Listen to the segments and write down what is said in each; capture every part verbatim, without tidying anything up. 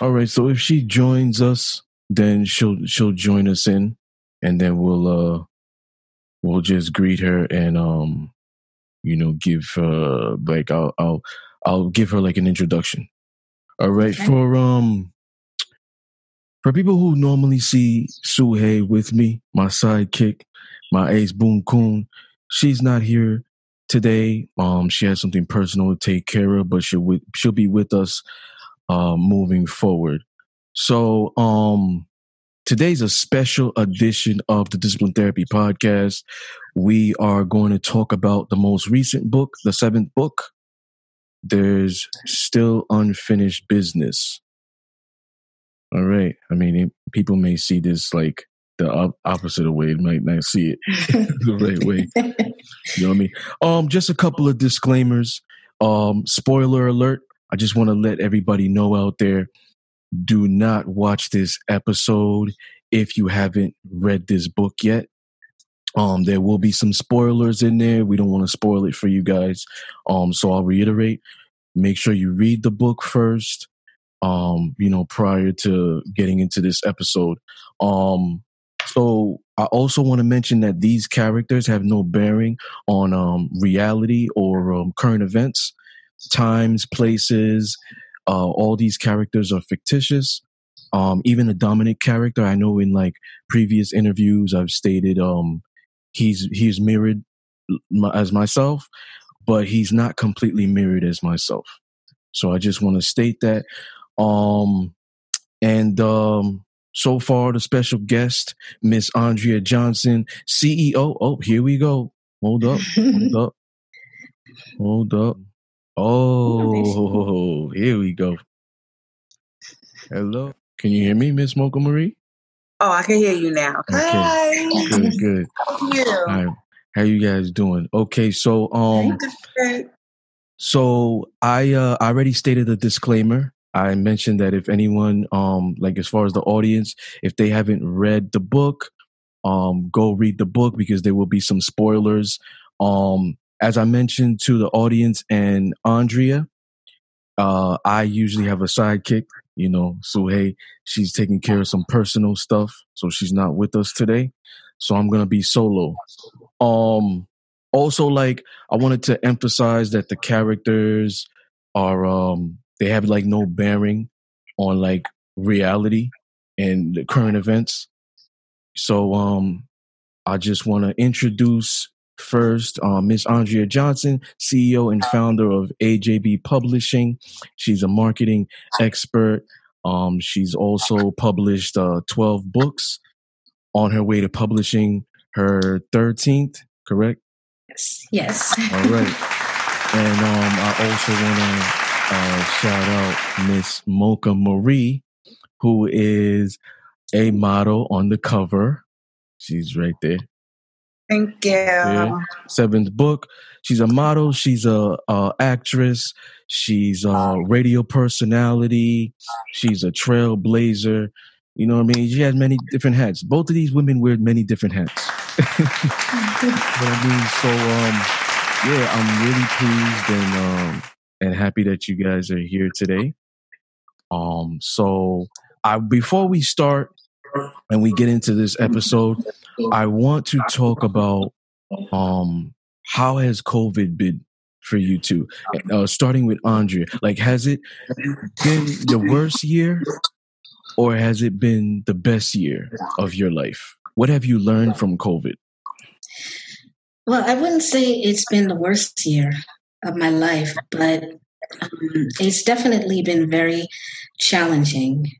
All right, so if she joins us, then she'll she'll join us in, and then we'll uh we'll just greet her and um you know, give uh like I'll I'll I'll give her like an introduction. All right, okay. for um for people who normally see Suhei with me, my sidekick, my ace Boon Kun, she's not here today. Um, she has something personal to take care of, but she'll with, she'll be with us uh, moving forward. So um, today's a special edition of the Discipline Therapy Podcast. We are going to talk about the most recent book, the seventh book, There's Still Unfinished Business. All right. I mean, it, people may see this like the op- opposite of way. They might not see it the right way. You know what I mean? Um, just a couple of disclaimers. Um, spoiler alert. I just want to let everybody know out there, do not watch this episode if you haven't read this book yet. Um, there will be some spoilers in there. We don't want to spoil it for you guys. Um, so I'll reiterate, make sure you read the book first, um, you know, prior to getting into this episode. Um, so I also want to mention that these characters have no bearing on um, reality or um, current events, times, places. Uh, all these characters are fictitious. Um, even the dominant character, I know in like previous interviews, I've stated, um, He's he's mirrored as myself, but he's not completely mirrored as myself. So I just want to state that. Um, and um, so far, the special guest, Miss Andrea Johnson, C E O. Oh, here we go. Hold up. Hold up. Hold up. Oh, here we go. Hello. Can you hear me, Miss Mocha Marie? Oh, I can hear you now. Okay. Hi. Good, good. How are you? All right. How you guys doing? Okay, so um so I uh I already stated a disclaimer. I mentioned that if anyone um like as far as the audience, if they haven't read the book, um go read the book because there will be some spoilers. Um as I mentioned to the audience and Andrea, uh I usually have a sidekick. You know, so hey, she's taking care of some personal stuff, so she's not with us today. So I'm gonna be solo. Um, also, like I wanted to emphasize that the characters are um they have like no bearing on like reality and the current events. So um, I just want to introduce first, uh, Miss Andrea Johnson, C E O and founder of A J B Publishing. She's a marketing expert. Um, she's also published uh, twelve books, on her way to publishing her thirteenth, correct? Yes. Yes. All right. And um, I also want to uh, shout out Miss Mocha Marie, who is a model on the cover. She's right there. Thank you. Yeah. Seventh book. She's a model. She's a, a actress. She's a radio personality. She's a trailblazer. You know what I mean? She has many different hats. Both of these women wear many different hats. But I mean, so um, yeah, I'm really pleased and um, and happy that you guys are here today. Um, so I before we start and we get into this episode, I want to talk about um, how has COVID been for you two? Uh, starting with Andrea, like has it been the worst year or has it been the best year of your life? What have you learned from COVID? Well, I wouldn't say it's been the worst year. of my life, but um, it's definitely been very challenging.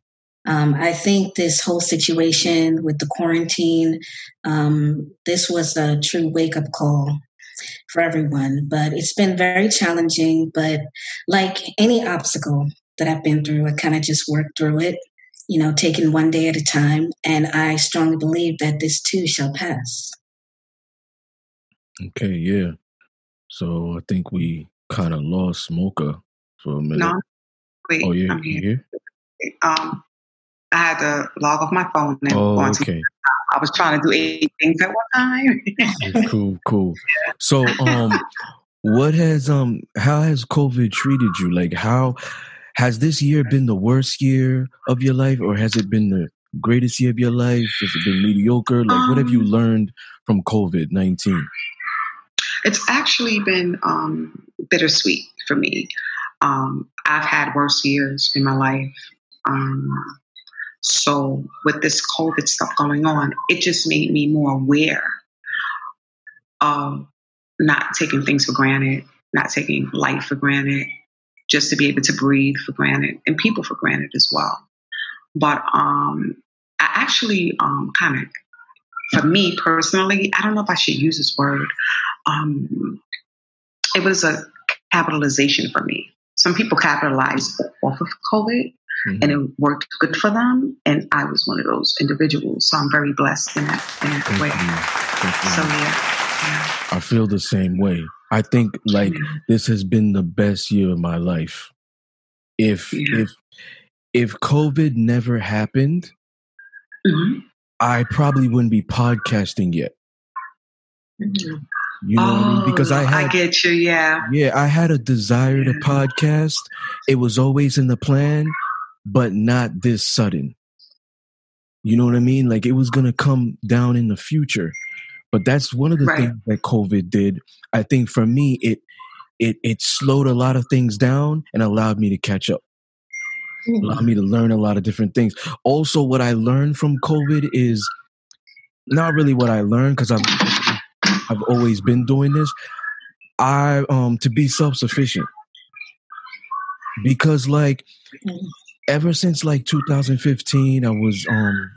Um, I think this whole situation with the quarantine, um, this was a true wake-up call for everyone, but it's been very challenging. But like any obstacle that I've been through, I kind of just worked through it, you know, taking one day at a time. And I strongly believe that this too shall pass. Okay, yeah. So I think we kind of lost Mocha for a minute. No, wait, oh, yeah, I'm here. You're here? Um, I had to log off my phone. And oh, go okay. To, I was trying to do eight things at one time. Cool, cool. So, um, what has um, how has COVID treated you? Like, how has this year been the worst year of your life, or has it been the greatest year of your life? Has it been mediocre? Like, um, what have you learned from COVID nineteen? It's actually been um, bittersweet for me. Um, I've had worse years in my life. Um, so with this COVID stuff going on, it just made me more aware of not taking things for granted, not taking life for granted, just to be able to breathe for granted, and people for granted as well. But um, I actually um, kind of, for me personally, I don't know if I should use this word. Um, it was a capitalization for me. Some people capitalized off of COVID, mm-hmm. and it worked good for them. And I was one of those individuals. So I'm very blessed in that, in that way. So, yeah, yeah. I feel the same way. I think like mm-hmm. this has been the best year of my life. If, yeah. if, if COVID never happened, mm-hmm. I probably wouldn't be podcasting yet. Mm-hmm. You know oh, what I mean? Because I had, I get you, yeah. Yeah, I had a desire yeah. to podcast. It was always in the plan, but not this sudden. You know what I mean? Like it was going to come down in the future. But that's one of the right. things that COVID did. I think for me, it it it slowed a lot of things down and allowed me to catch up. Mm-hmm. Allowed me to learn a lot of different things. Also, what I learned from COVID is not really what I learned because I've... I've always been doing this. I, um, to be self-sufficient because like ever since like two thousand fifteen, I was, um,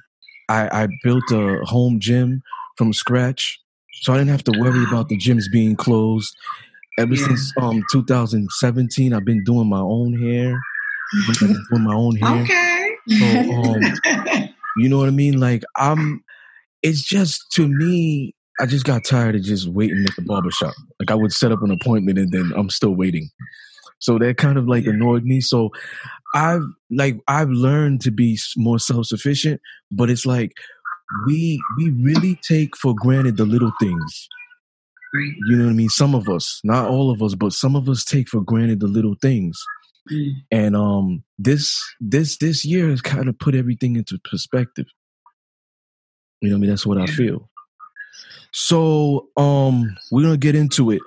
I, I built a home gym from scratch. So I didn't have to worry about the gyms being closed. Ever yeah. since, um, two thousand seventeen, I've been doing my own hair. I've been doing my own hair. Okay. So, um, you know what I mean? Like I'm, it's just to me, I just got tired of just waiting at the barbershop. Like I would set up an appointment and then I'm still waiting. So that kind of like annoyed me. So I've like, I've learned to be more self-sufficient, but it's like we, we really take for granted the little things. You know what I mean? Some of us, not all of us, but some of us take for granted the little things. And um, this, this, this year has kind of put everything into perspective. You know what I mean? That's what I feel. So um, we're going to get into it.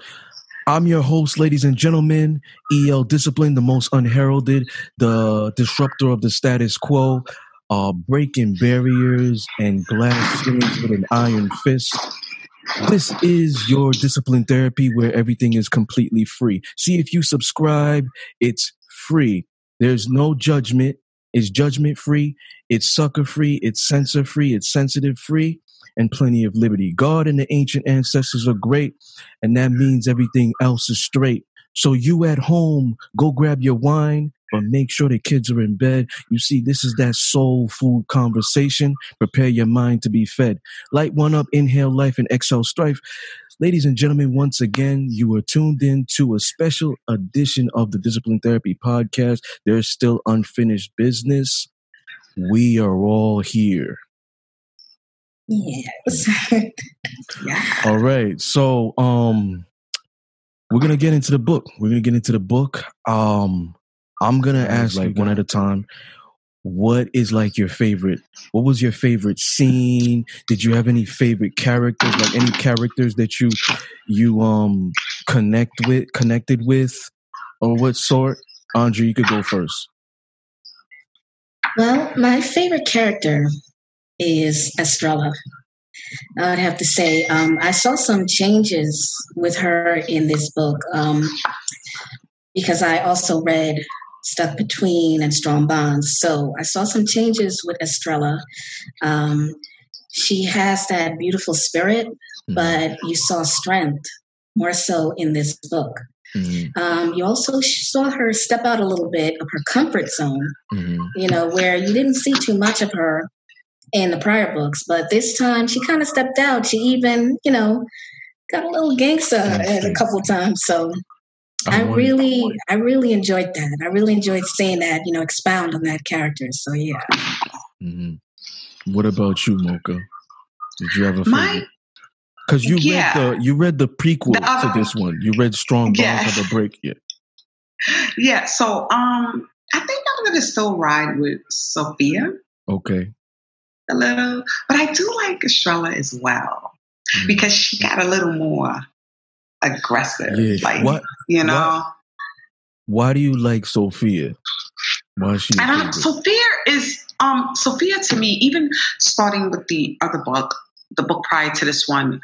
I'm your host, ladies and gentlemen, E L Discipline, the most unheralded, the disruptor of the status quo, uh, breaking barriers and glass ceilings with an iron fist. This is your Discipline Therapy where everything is completely free. See, if you subscribe, it's free. There's no judgment. It's judgment free. It's sucker free. It's censor free. It's sensitive free. And plenty of liberty. God and the ancient ancestors are great, and that means everything else is straight. So you at home, go grab your wine, but make sure the kids are in bed. You see, this is that soul food conversation. Prepare your mind to be fed. Light one up, inhale life, and exhale strife. Ladies and gentlemen, once again, you are tuned in to a special edition of the Discipline Therapy Podcast. There's Still Unfinished Business. We are all here. Yes. Yeah. All right. So um, we're going to get into the book. We're going to get into the book. Um, I'm going to ask like one at a time. What is like your favorite? What was your favorite scene? Did you have any favorite characters? Like any characters that you you um connect with, connected with or what sort? Andrea, you could go first. Well, my favorite character is Estrella. I'd have to say, um, I saw some changes with her in this book. Um, because I also read Stuff Between and Strong Bonds. So I saw some changes with Estrella. Um, she has that beautiful spirit, mm-hmm. but you saw strength more so in this book. Mm-hmm. Um, you also saw her step out a little bit of her comfort zone, mm-hmm. you know, where you didn't see too much of her in the prior books. But this time she kind of stepped out. She even, you know, got a little gangsta a couple times. So I, I really, I really enjoyed that. I really enjoyed seeing that, you know, expound on that character. So, yeah. Mm-hmm. What about you, Mocha? Did you have a favorite? My- Because you yeah. read the you read the prequel the, uh, to this one. You read Strong Bonds yeah. of the Break. Yeah. Yeah. So um, I think I'm going to still ride with Sophia. Okay. A little. But I do like Estrella as well. Mm-hmm. Because she got a little more aggressive. Yeah. Like, what? You know? Why, why do you like Sophia? Why is she? I don't, Sophia is, um, Sophia to me, even starting with the other book, the book prior to this one,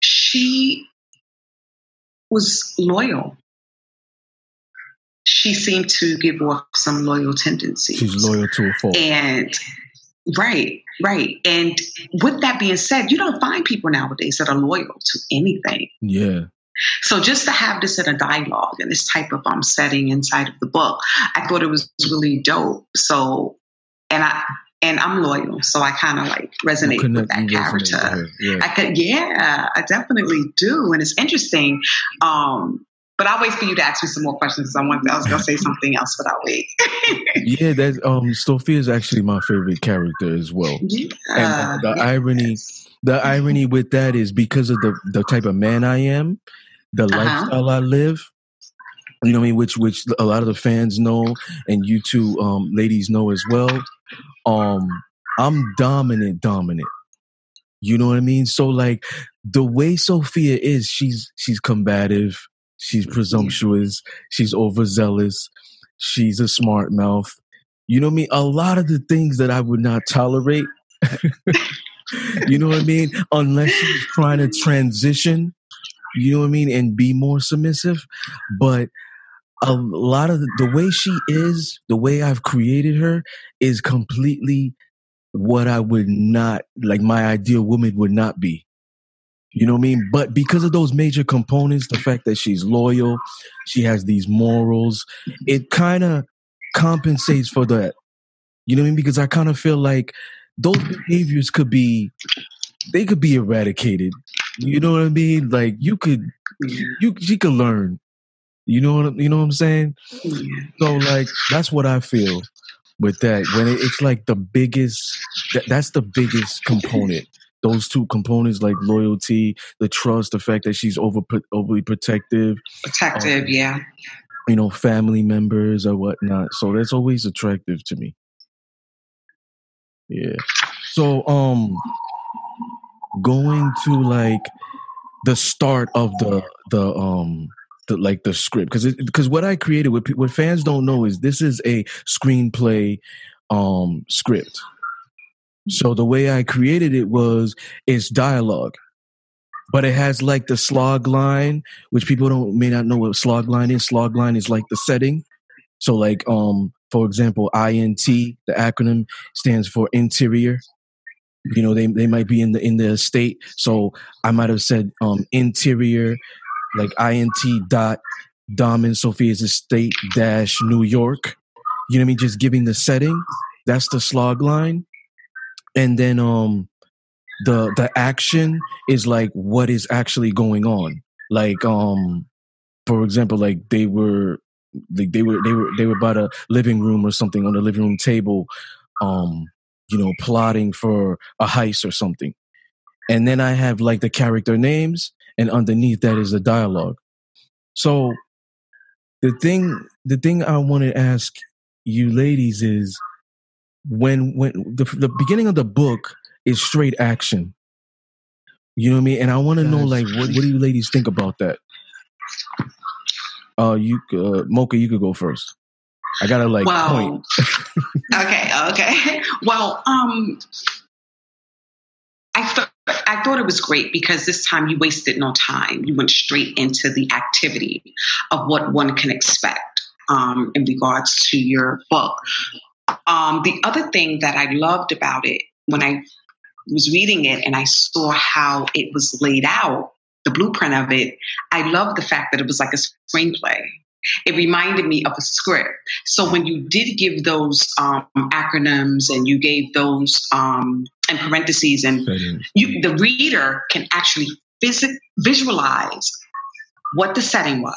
she was loyal. She seemed to give off some loyal tendencies. She's loyal to a fault. And right, right. And with that being said, you don't find people nowadays that are loyal to anything. Yeah. So just to have this in a dialogue and this type of um setting inside of the book, I thought it was really dope. So, and I, And I'm loyal, so I kind of like resonate with that character. Resonate, yeah. I could, yeah, I definitely do, and it's interesting. Um, but I'll wait for you to ask me some more questions. Because I want, I was gonna say something else, but I'll wait. Yeah, that um, Sophia is actually my favorite character as well. Yeah, and the, the yes. irony, the irony with that is because of the the type of man I am, the uh-huh. lifestyle I live. You know what I mean? Which which a lot of the fans know, and you two um, ladies know as well. Um, I'm dominant, dominant. You know what I mean? So like the way Sophia is, she's she's combative, she's presumptuous, she's overzealous, she's a smart mouth. You know what I mean? A lot of the things that I would not tolerate. You know what I mean? Unless she's trying to transition, you know what I mean, and be more submissive. But a lot of the, the way she is, the way I've created her is completely what I would not, like my ideal woman would not be. You know what I mean? But because of those major components, the fact that she's loyal, she has these morals, it kind of compensates for that. You know what I mean? Because I kind of feel like those behaviors could be, they could be eradicated. You know what I mean? Like you could, you she could learn. You know what you know what I'm saying? Yeah. So like that's what I feel with that. When it, it's like the biggest, th- that's the biggest component. Those two components, like loyalty, the trust, the fact that she's over overly protective, protective, um, yeah. You know, family members or whatnot. So that's always attractive to me. Yeah. So um, going to like the start of the the um. The, like the script, because because what I created, what, what fans don't know is this is a screenplay um, script. So the way I created it was it's dialogue, but it has like the slog line, which people don't may not know what slog line is. Slog line is like the setting. So like um, for example, I N T, the acronym stands for interior. You know they they might be in the in the estate. So I might have said um, interior. Like I N T dot Dom and Sophia's estate dash New York. You know what I mean? Just giving the setting. That's the slog line. And then um, the the action is like what is actually going on. Like um, for example, like they were like they were they were they were by the living room or something on the living room table, um, you know, plotting for a heist or something. And then I have like the character names. And underneath that is the dialogue. So the thing, the thing I want to ask you ladies is when, when the, the beginning of the book is straight action, you know what I mean? And I want to know, like, what, what do you ladies think about that? Uh, you, uh, Mocha, you could go first. I gotta like well, point. okay. Okay. Well, um, I thought, I thought it was great because this time you wasted no time. You went straight into the activity of what one can expect. um, in regards to your book. Um, the other thing that I loved about it, when I was reading it and I saw how it was laid out, the blueprint of it, I loved the fact that it was like a screenplay. It reminded me of a script. So when you did give those um, acronyms and you gave those um, and parentheses, and you, the reader can actually visit, visualize what the setting was.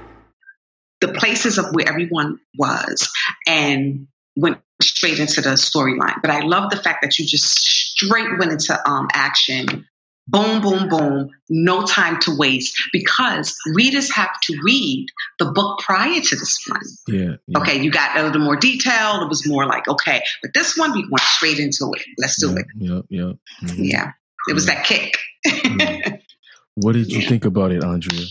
The places of where everyone was and went straight into the storyline. But I love the fact that you just straight went into um, action. Boom, boom, boom. No time to waste, because readers have to read the book prior to this one. Yeah, yeah. Okay, you got a little more detail. It was more like, okay, but this one, we went straight into it. Let's do yeah, it. Yeah, yeah. Mm-hmm. Yeah. It was yeah. that kick. yeah. What did you yeah. think about it, Andrea?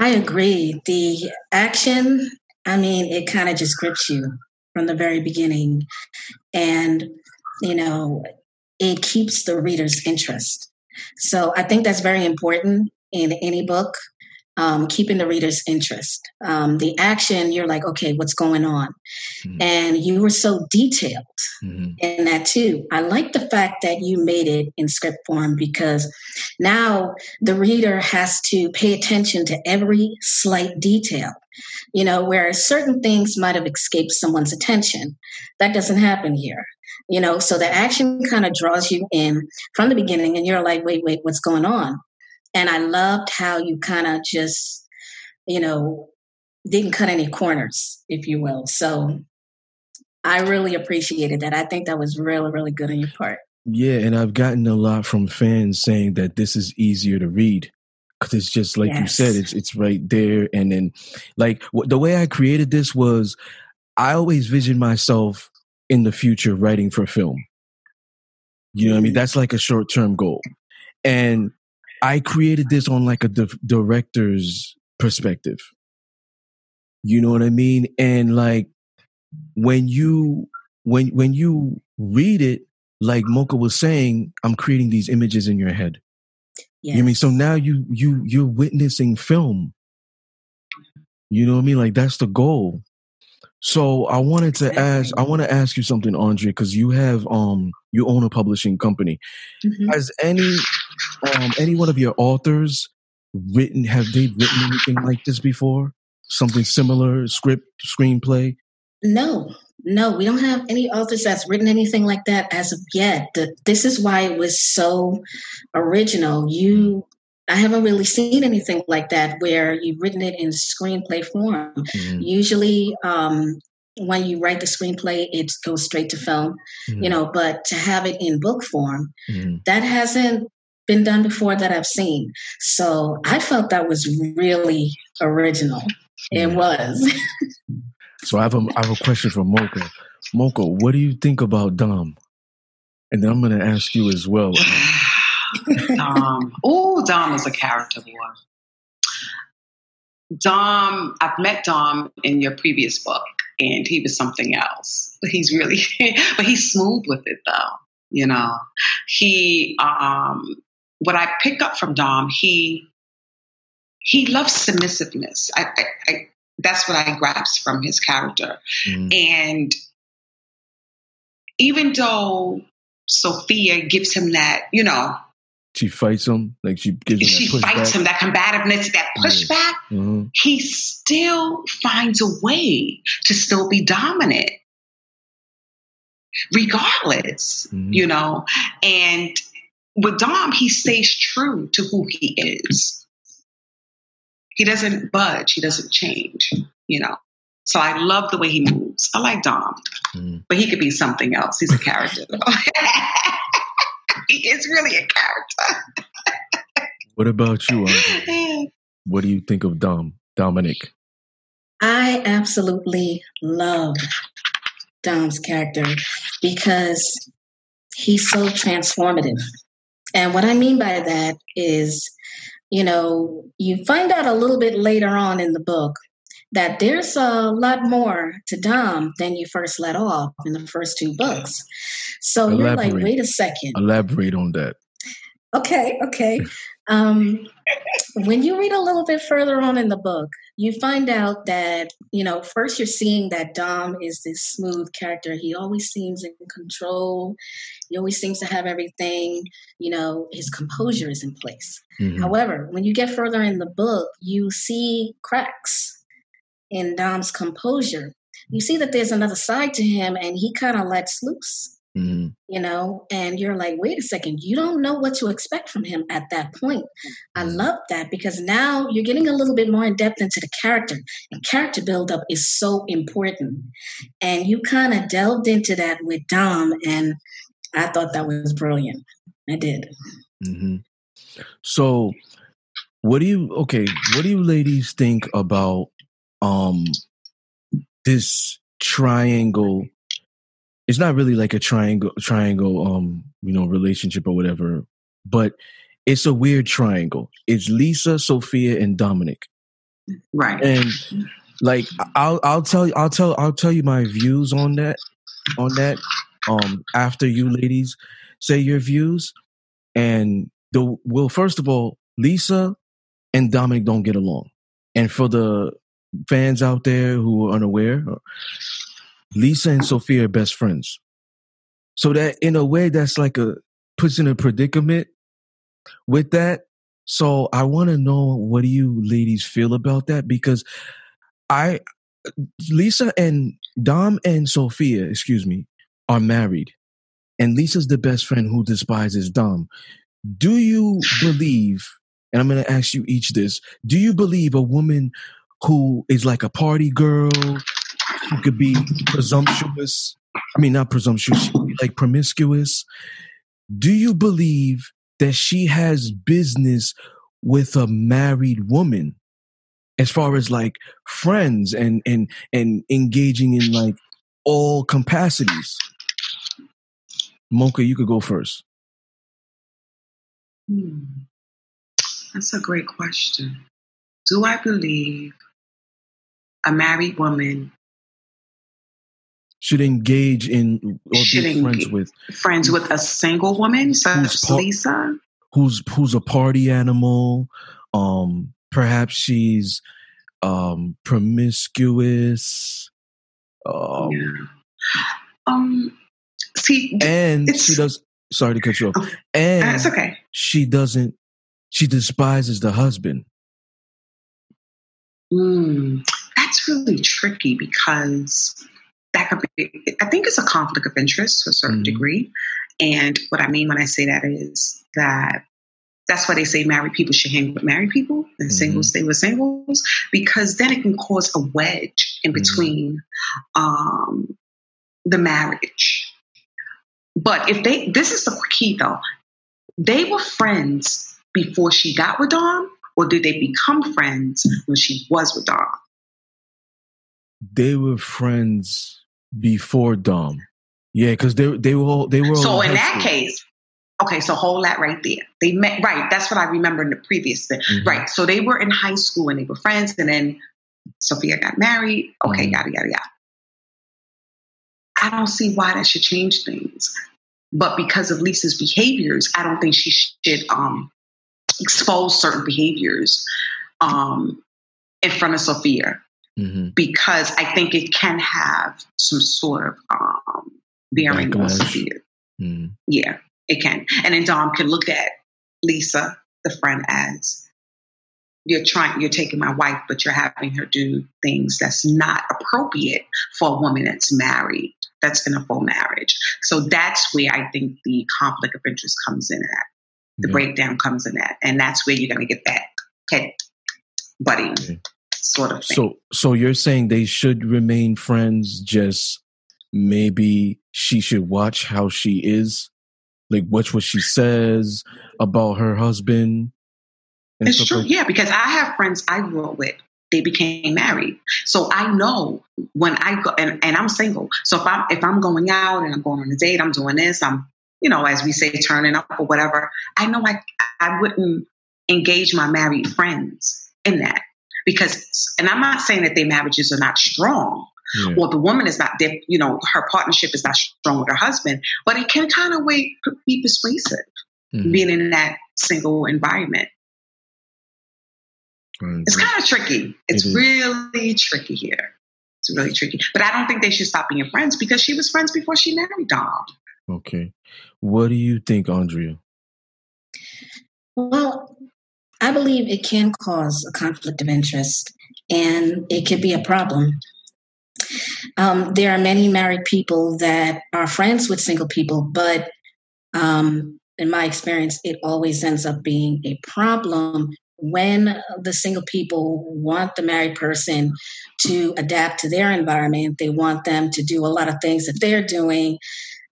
I agree. The action, I mean, it kind of just grips you from the very beginning. And, you know, it keeps the reader's interest. So I think that's very important in any book, um, keeping the reader's interest. Um, the action, you're like, okay, what's going on? Mm-hmm. And you were so detailed mm-hmm. in that too. I like the fact that you made it in script form, because now the reader has to pay attention to every slight detail. You know, where certain things might have escaped someone's attention. That doesn't happen here. You know, so the action kind of draws you in from the beginning and you're like, wait, wait, what's going on? And I loved how you kind of just, you know, didn't cut any corners, if you will. So I really appreciated that. I think that was really, really good on your part. Yeah. And I've gotten a lot from fans saying that this is easier to read. Cause it's just like yes. you said, it's it's right there. And then like w- the way I created this was I always visioned myself in the future writing for film. You know what I mean? That's like a short-term goal. And I created this on like a di- director's perspective. You know what I mean? And like when you, when, when you read it, like Mocha was saying, I'm creating these images in your head. Yes. You know what I mean? So now you you you're witnessing film. You know what I mean? Like that's the goal. So I wanted to ask I want to ask you something, Andrea, because you have um you own a publishing company. Mm-hmm. Has any um any one of your authors written have they written anything like this before? Something similar, script, screenplay? No. No, we don't have any authors that's written anything like that as of yet. The, this is why it was so original. You, I haven't really seen anything like that where you've written it in screenplay form. Mm-hmm. Usually, um, when you write the screenplay, it goes straight to film, mm-hmm. you know, but to have it in book form, mm-hmm. that hasn't been done before that I've seen. So I felt that was really original. Yeah. It was. So I have, a, I have a question for Mocha. Mocha, what do you think about Dom? And then I'm going to ask you as well. Dom. Oh, Dom is a character boy. Dom, I've met Dom in your previous book, and he was something else. He's really, but he's smooth with it, though. You know, he, um, what I pick up from Dom, he, he loves submissiveness. I, I, I That's what I grasped from his character. Mm. And even though Sophia gives him that, you know. She fights him? Like she gives him She that fights him, that combativeness, that pushback. Yeah. Mm-hmm. He still finds a way to still be dominant. Regardless, mm-hmm. you know. And with Dom, he stays true to who he is. He doesn't budge. He doesn't change, you know. So I love the way he moves. I like Dom, mm. but he could be something else. He's a character, though. He is really a character. What about you, Andre? What do you think of Dom, Dominic? I absolutely love Dom's character because he's so transformative. And what I mean by that is, you know, you find out a little bit later on in the book that there's a lot more to Dom than you first let off in the first two books. So Elaborate. You're like, wait a second. Elaborate on that. Okay, okay. Um, when you read a little bit further on in the book, you find out that, you know, first you're seeing that Dom is this smooth character. He always seems in control. He always seems to have everything, you know, his composure is in place. Mm-hmm. However, when you get further in the book, you see cracks in Dom's composure. You see that there's another side to him and he kind of lets loose. Mm-hmm. You know, and you're like, wait a second, you don't know what to expect from him at that point. I love that because now you're getting a little bit more in depth into the character, and character buildup is so important. And you kind of delved into that with Dom, and I thought that was brilliant. I did. Mm-hmm. So, what do you? Okay, what do you ladies think about um this triangle? It's not really like a triangle, triangle, um, you know, relationship or whatever, but it's a weird triangle. It's Lisa, Sophia, and Dominic, right? And like, I'll, I'll tell you, I'll tell, I'll tell you my views on that, on that. Um, after you ladies say your views, and the well, first of all, Lisa and Dominic don't get along, and for the fans out there who are unaware, Lisa and Sophia are best friends. So that in a way that's like a puts in a predicament with that. So I want to know, what do you ladies feel about that? Because I, Lisa and Dom and Sophia, excuse me, are married. And Lisa's the best friend who despises Dom. Do you believe, and I'm going to ask you each this, do you believe a woman who is like a party girl, she could be presumptuous. I mean, not presumptuous, she could be like promiscuous. Do you believe that she has business with a married woman as far as like friends and and, and engaging in like all capacities? Mocha, you could go first. Hmm. That's a great question. Do I believe a married woman should engage in or should be friends with friends with a single woman such as Lisa, who's who's a party animal? Um, perhaps she's um, promiscuous. Um, yeah. um see, and she does. Sorry to cut you off. Okay. And it's okay. She doesn't. She despises the husband. Mm, that's really tricky because. That could be, I think it's a conflict of interest to a certain mm-hmm. degree. And what I mean when I say that is that that's why they say married people should hang with married people and mm-hmm. singles stay with singles, because then it can cause a wedge in between mm-hmm. um, the marriage. But if they, this is the key though, they were friends before she got with Dom, or did they become friends when she was with Dom? They were friends before Dom. Yeah, because they they were all, they were so all in that school. Case, okay, so hold that right there. They met, right, that's what I remember in the previous thing. Mm-hmm. Right, so they were in high school and they were friends, and then Sophia got married. Okay, mm-hmm. yada, yada, yada. I don't see why that should change things. But because of Lisa's behaviors, I don't think she should um, expose certain behaviors um, in front of Sophia. Mm-hmm. Because I think it can have some sort of um, bearing on Sophia. Mm-hmm. Yeah, it can. And then Dom can look at Lisa, the friend, as you're trying, you're taking my wife, but you're having her do things that's not appropriate for a woman that's married, that's in a full marriage. So that's where I think the conflict of interest comes in at. The yeah. breakdown comes in at, and that's where you're going to get that head butting. Okay. Sort of thing. So, so you're saying they should remain friends, just maybe she should watch how she is, like watch what she says about her husband. It's true, yeah, because I have friends I grew up with they became married. So I know when I go, and, and I'm single. So if I'm, if I'm going out and I'm going on a date, I'm doing this, I'm, you know, as we say, turning up or whatever, I know I, I wouldn't engage my married friends in that because, and I'm not saying that their marriages are not strong. Yeah. Or the woman is not, you know, her partnership is not strong with her husband, but it can kind of be persuasive mm-hmm. being in that single environment. Mm-hmm. It's kind of tricky. It's it really tricky here. It's really tricky. But I don't think they should stop being friends because she was friends before she married Dom. Okay. What do you think, Andrea? Well, I believe it can cause a conflict of interest and it could be a problem. Um, there are many married people that are friends with single people, but um, in my experience, it always ends up being a problem when the single people want the married person to adapt to their environment. They want them to do a lot of things that they're doing.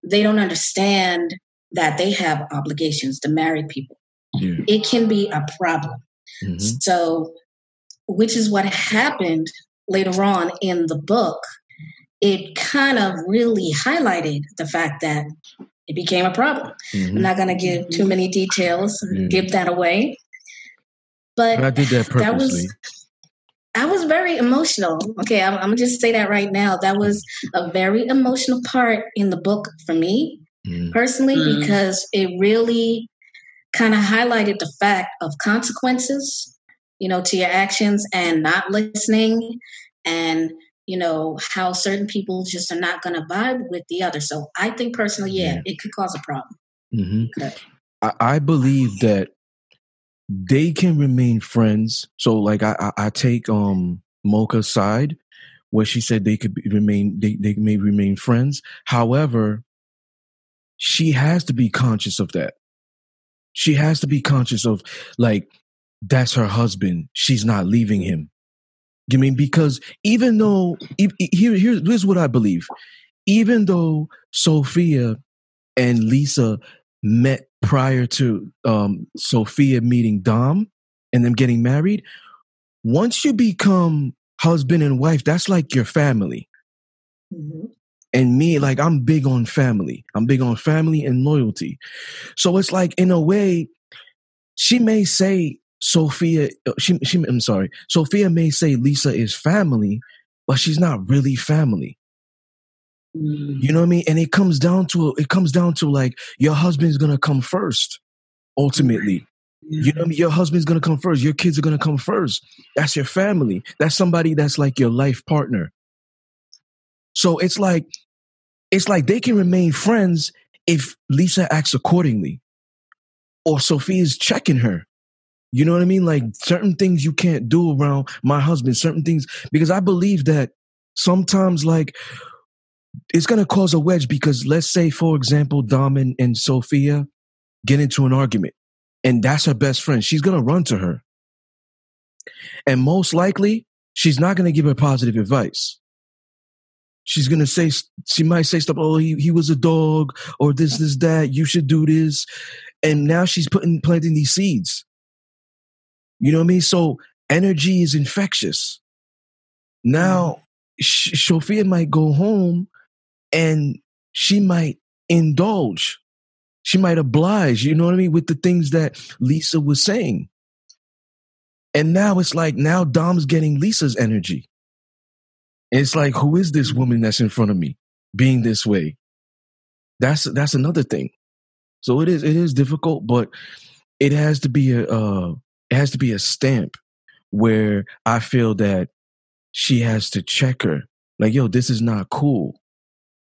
They don't understand that they have obligations to married people. Yeah. It can be a problem. Mm-hmm. So, which is what happened later on in the book. It kind of really highlighted the fact that it became a problem. Mm-hmm. I'm not going to give too many details, yeah. give that away. But, but I did that purposely. That was, I was very emotional. Okay, I'm, I'm going to just say that right now. That was a very emotional part in the book for me mm. personally mm. because it really kind of highlighted the fact of consequences, you know, to your actions and not listening and, you know, how certain people just are not going to vibe with the other. So I think personally, yeah, yeah. it could cause a problem. Mm-hmm. I, I believe that they can remain friends. So like I, I, I take um, Mocha's side where she said they could be, remain, they, they may remain friends. However, she has to be conscious of that. She has to be conscious of like, that's her husband. She's not leaving him. You mean because even though here, here's, here's what I believe. Even though Sophia and Lisa met prior to um, Sophia meeting Dom and them getting married, once you become husband and wife, that's like your family. Mm-hmm. And me, like I'm big on family. I'm big on family and loyalty. So it's like in a way, she may say, Sophia, she, she, I'm sorry. Sophia may say Lisa is family, but she's not really family. Mm. You know what I mean? And it comes down to, it comes down to like, your husband's going to come first, ultimately. Yeah. You know what I mean? Your husband's going to come first. Your kids are going to come first. That's your family. That's somebody that's like your life partner. So it's like, it's like they can remain friends if Lisa acts accordingly or Sophia's checking her. You know what I mean? Like certain things you can't do around my husband, certain things, because I believe that sometimes like it's going to cause a wedge because let's say, for example, Dom and, and Sophia get into an argument and that's her best friend. She's going to run to her. And most likely she's not going to give her positive advice. She's going to say, she might say stuff, oh, he, he was a dog or this, this, that, you should do this. And now she's putting, planting these seeds. You know what I mean? So energy is infectious. Now, Sh- Sophia might go home and she might indulge. She might oblige, you know what I mean, with the things that Lisa was saying. And now it's like, now Dom's getting Lisa's energy. And it's like, who is this woman that's in front of me being this way? That's that's another thing. So it is, it is difficult, but it has to be a... Uh, It has to be a stamp where I feel that she has to check her. Like, yo, this is not cool.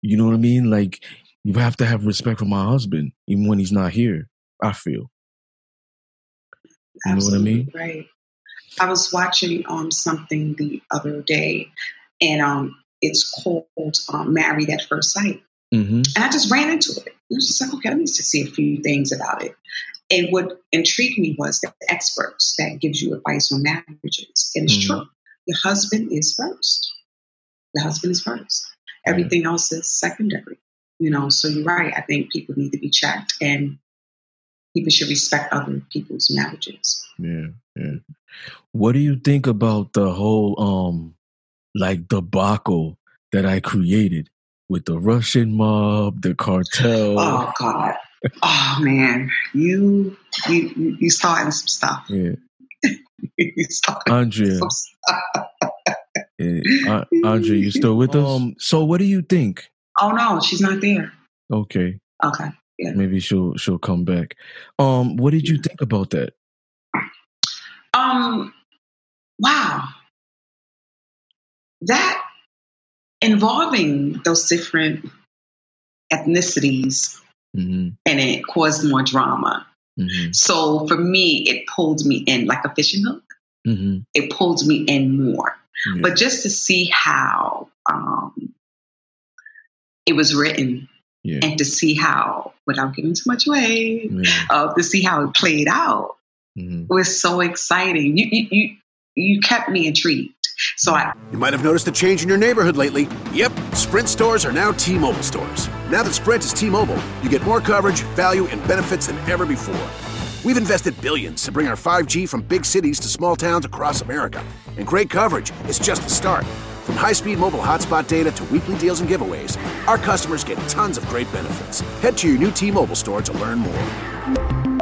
You know what I mean? Like, you have to have respect for my husband, even when he's not here, I feel. You Absolutely know what I mean? Right. I was watching um, something the other day, and um, it's called um, Married at First Sight. Mm-hmm. And I just ran into it. I was just like, okay, I need to see a few things about it. And what intrigued me was the experts that gives you advice on marriages. And it's mm-hmm. true. Your husband is first. The husband is first. Everything mm-hmm. else is secondary. You know, so you're right. I think people need to be checked and people should respect other people's marriages. Yeah, yeah. What do you think about the whole um like debacle that I created with the Russian mob, the cartel? Oh God. Oh man. You you you starting some stuff. Yeah. you starting Andrea. Some stuff. yeah. Andrea, you still with us? Um, so what do you think? Oh no, she's not there. Okay. Okay. Yeah. Maybe she'll she'll come back. Um, what did you think about that? Um wow. That involving those different ethnicities, mm-hmm. and it caused more drama. Mm-hmm. So for me, it pulled me in like a fishing hook. Mm-hmm. It pulled me in more. Yeah. But just to see how um, it was written, yeah. and to see how, without giving too much away, yeah. uh, to see how it played out, mm-hmm. was so exciting. You, you, you, you kept me intrigued. So I- you might have noticed a change in your neighborhood lately. Yep, Sprint stores are now T-Mobile stores. Now that Sprint is T-Mobile, you get more coverage, value, and benefits than ever before. We've invested billions to bring our five G from big cities to small towns across America. And great coverage is just the start. From high-speed mobile hotspot data to weekly deals and giveaways, our customers get tons of great benefits. Head to your new T-Mobile store to learn more.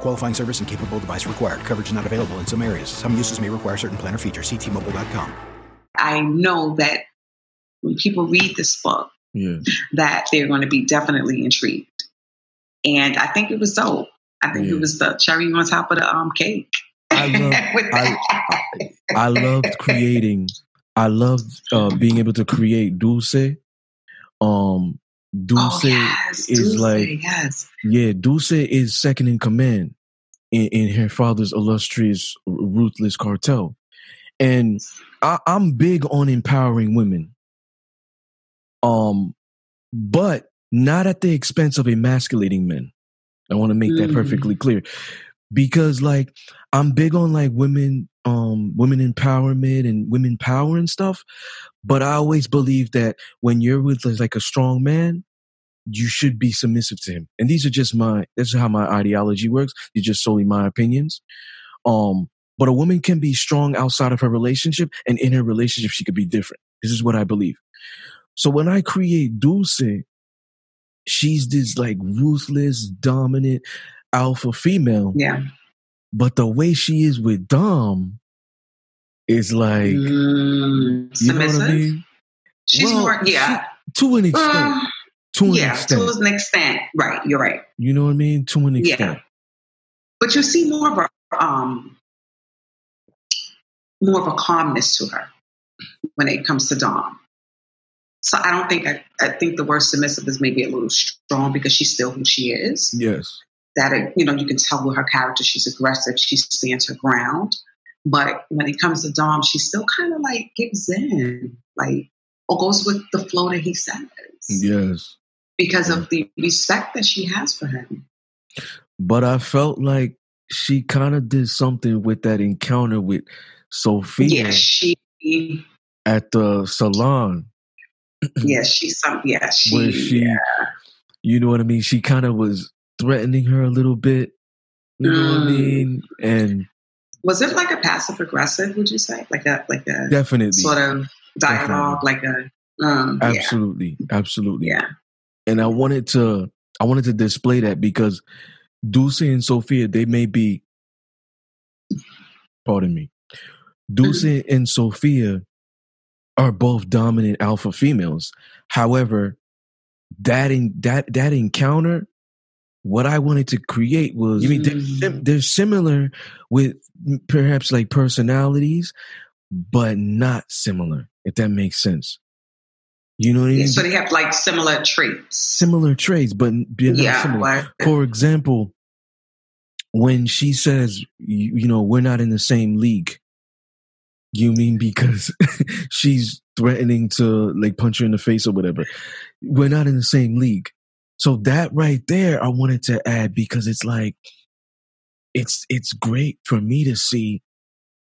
Qualifying service and capable device required. Coverage not available in some areas. Some uses may require certain plan or features. See T Mobile dot com. I know that when people read this book, yeah. that they're going to be definitely intrigued. And I think it was dope. I think yeah. it was the cherry on top of the um cake. I love, I, I loved creating. I loved uh, being able to create Dulce. Um, Dulce oh, yes. is Dulce, like, yes. yeah, Dulce is second in command in, in her father's illustrious, ruthless cartel. And I, I'm big on empowering women. Um, but not at the expense of emasculating men. I want to make mm. that perfectly clear, because like, I'm big on like women, um, women empowerment and women power and stuff. But I always believe that when you're with like a strong man, you should be submissive to him. And these are just my, that's how my ideology works. These are just solely my opinions. Um, but a woman can be strong outside of her relationship, and in her relationship, she could be different. This is what I believe. So when I create Dulce, she's this like ruthless, dominant alpha female. Yeah. But the way she is with Dom, it's like, mm, you submissive. Know what I mean? She's well, more, yeah. She, to an extent. Uh, to an yeah, extent. to an extent. Right, you're right. You know what I mean? To an extent. Yeah. But you see more of a, um, more of a calmness to her when it comes to Dom. So I don't think, I, I think the word submissive is maybe a little strong, because she's still who she is. Yes. That, it, you know, you can tell with her character, she's aggressive, she stands her ground. But when it comes to Dom, she still kind of like gives in, like, or goes with the flow that he says. Yes. Because yeah. of the respect that she has for him. But I felt like she kind of did something with that encounter with Sophia. Yeah, she. At the salon. Yeah, she's some. Yeah, she. Where she yeah. You know what I mean? She kind of was threatening her a little bit. You mm. know what I mean? And. Was it like a passive aggressive? Would you say like a like a definitely sort of dialogue, definitely. like a um, absolutely, yeah. absolutely, yeah. And I wanted to I wanted to display that, because Dulce and Sophia, they may be, pardon me, Dulce mm-hmm. and Sophia are both dominant alpha females. However, that in that that encounter. What I wanted to create was, I mean, they're, they're similar with perhaps like personalities, but not similar, if that makes sense. You know what I mean? So they have like similar traits. Similar traits, but yeah, similar. Like, for example, when she says, you, you know, we're not in the same league, you mean because she's threatening to like punch her in the face or whatever. We're not in the same league. So that right there, I wanted to add, because it's like, it's, it's great for me to see